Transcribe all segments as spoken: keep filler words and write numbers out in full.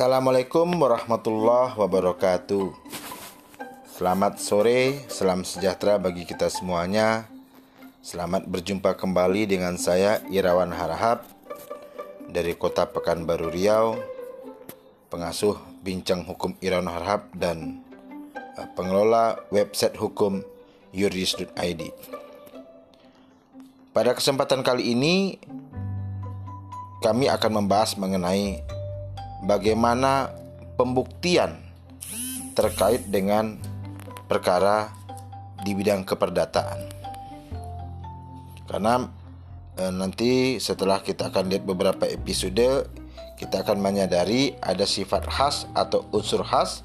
Assalamualaikum warahmatullahi wabarakatuh. Selamat sore, salam sejahtera bagi kita semuanya. Selamat berjumpa kembali dengan saya Irawan Harahab dari kota Pekanbaru Riau, pengasuh bincang hukum Irawan Harahab dan pengelola website hukum yuridis titik i d. Pada kesempatan kali ini kami akan membahas mengenai bagaimana pembuktian terkait dengan perkara di bidang keperdataan. Karena e, nanti setelah kita akan lihat beberapa episode, kita akan menyadari ada sifat khas atau unsur khas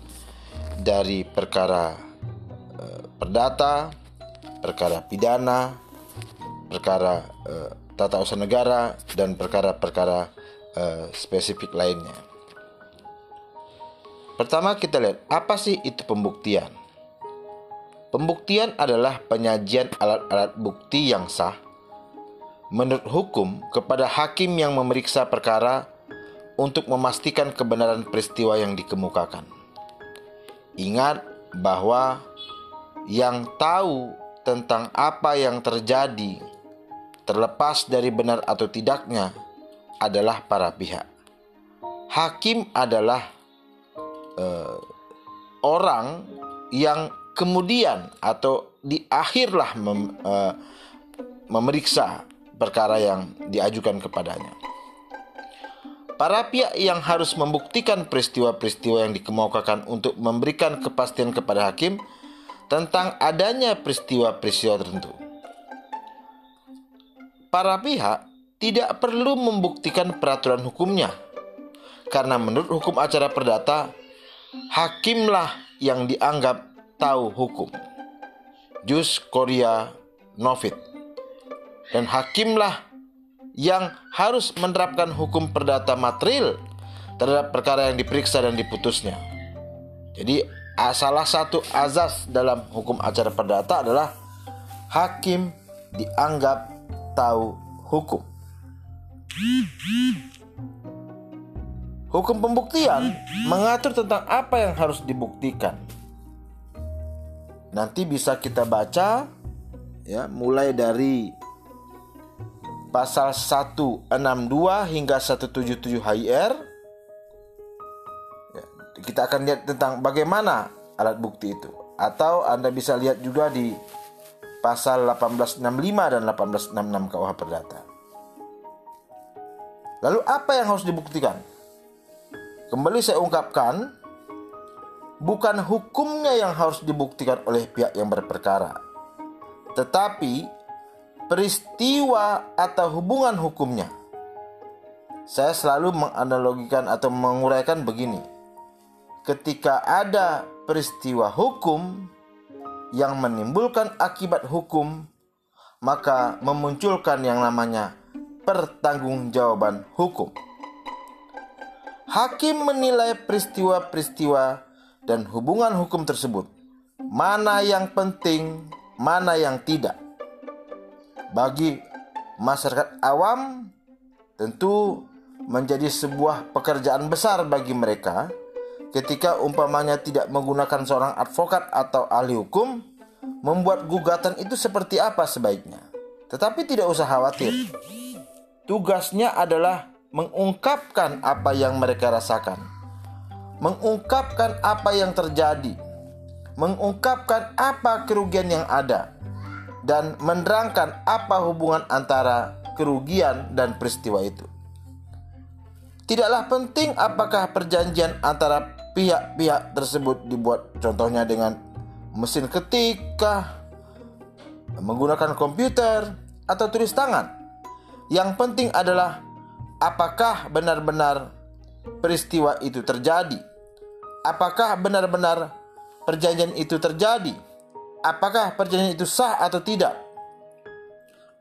dari perkara e, perdata, perkara pidana, perkara e, tata usaha negara, dan perkara-perkara e, spesifik lainnya. Pertama kita lihat, apa sih itu pembuktian? Pembuktian adalah penyajian alat-alat bukti yang sah menurut hukum kepada hakim yang memeriksa perkara untuk memastikan kebenaran peristiwa yang dikemukakan. Ingat bahwa yang tahu tentang apa yang terjadi, terlepas dari benar atau tidaknya, adalah para pihak. Hakim adalah Uh, orang yang kemudian atau di akhirlah mem, uh, memeriksa perkara yang diajukan kepadanya. Para pihak yang harus membuktikan peristiwa-peristiwa yang dikemukakan untuk memberikan kepastian kepada hakim tentang adanya peristiwa-peristiwa tertentu. Para pihak tidak perlu membuktikan peraturan hukumnya, karena menurut hukum acara perdata, hakimlah yang dianggap tahu hukum, Jus Curia Novit, dan hakimlah yang harus menerapkan hukum perdata material terhadap perkara yang diperiksa dan diputusnya. Jadi salah satu azas dalam hukum acara perdata adalah hakim dianggap tahu hukum. Hukum pembuktian mengatur tentang apa yang harus dibuktikan. Nanti bisa kita baca ya, mulai dari pasal seratus enam puluh dua hingga seratus tujuh puluh tujuh H I R. Ya, kita akan lihat tentang bagaimana alat bukti itu. Atau Anda bisa lihat juga di pasal delapan belas enam puluh lima dan delapan belas enam puluh enam K U H Perdata. Lalu apa yang harus dibuktikan? Kembali saya ungkapkan, bukan hukumnya yang harus dibuktikan oleh pihak yang berperkara, tetapi peristiwa atau hubungan hukumnya. Saya selalu menganalogikan atau menguraikan begini. Ketika ada peristiwa hukum yang menimbulkan akibat hukum, maka memunculkan yang namanya pertanggungjawaban hukum. Hakim menilai peristiwa-peristiwa dan hubungan hukum tersebut, mana yang penting, mana yang tidak. Bagi masyarakat awam, tentu menjadi sebuah pekerjaan besar bagi mereka ketika umpamanya tidak menggunakan seorang advokat atau ahli hukum, membuat gugatan itu seperti apa sebaiknya. Tetapi tidak usah khawatir. Tugasnya adalah mengungkapkan apa yang mereka rasakan, mengungkapkan apa yang terjadi, mengungkapkan apa kerugian yang ada, dan menerangkan apa hubungan antara kerugian dan peristiwa itu. Tidaklah penting apakah perjanjian antara pihak-pihak tersebut dibuat contohnya dengan mesin ketik kah, menggunakan komputer, atau tulis tangan. Yang penting adalah apakah benar-benar peristiwa itu terjadi? Apakah benar-benar perjanjian itu terjadi? Apakah perjanjian itu sah atau tidak?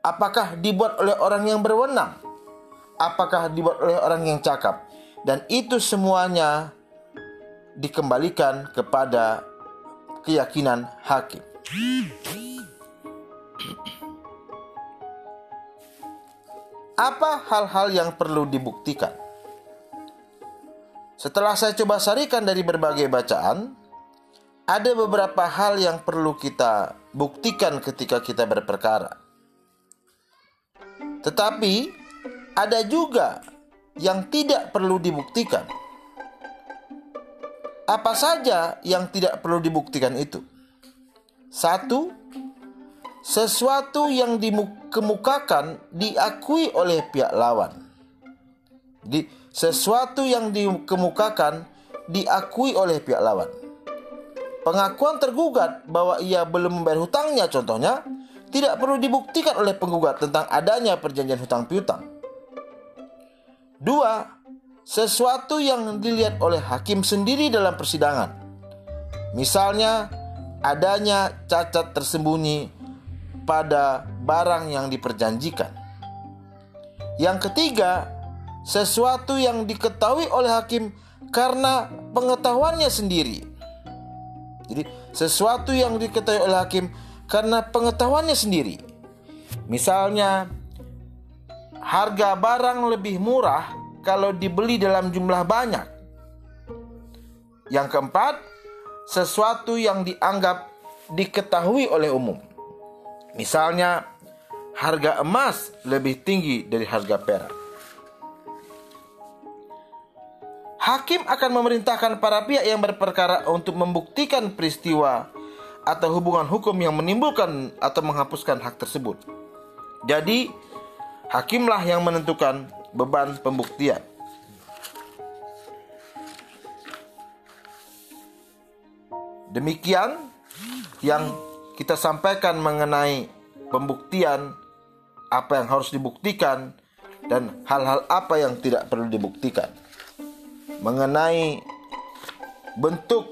Apakah dibuat oleh orang yang berwenang? Apakah dibuat oleh orang yang cakap? Dan itu semuanya dikembalikan kepada keyakinan hakim. Apa hal-hal yang perlu dibuktikan? Setelah saya coba sarikan dari berbagai bacaan, ada beberapa hal yang perlu kita buktikan ketika kita berperkara. Tetapi ada juga yang tidak perlu dibuktikan. Apa saja yang tidak perlu dibuktikan itu? Satu, sesuatu yang dikemukakan diakui oleh pihak lawan. Di, sesuatu yang dikemukakan diakui oleh pihak lawan. Pengakuan tergugat bahwa ia belum membayar hutangnya, contohnya, tidak perlu dibuktikan oleh penggugat tentang adanya perjanjian hutang piutang. Dua, sesuatu yang dilihat oleh hakim sendiri dalam persidangan. Misalnya, adanya cacat tersembunyi pada barang yang diperjanjikan. Yang ketiga, sesuatu yang diketahui oleh hakim karena pengetahuannya sendiri. Jadi, sesuatu yang diketahui oleh hakim karena pengetahuannya sendiri. Misalnya, harga barang lebih murah kalau dibeli dalam jumlah banyak. Yang keempat, sesuatu yang dianggap diketahui oleh umum. Misalnya, harga emas lebih tinggi dari harga perak. Hakim akan memerintahkan para pihak yang berperkara untuk membuktikan peristiwa atau hubungan hukum yang menimbulkan atau menghapuskan hak tersebut. Jadi, hakimlah yang menentukan beban pembuktian. Demikian yang kita sampaikan mengenai pembuktian, apa yang harus dibuktikan dan hal-hal apa yang tidak perlu dibuktikan. Mengenai bentuk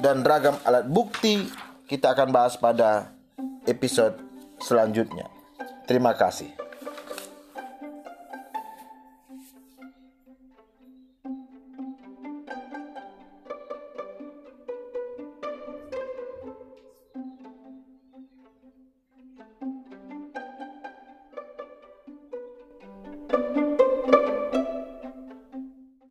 dan ragam alat bukti kita akan bahas pada episode selanjutnya. Terima kasih.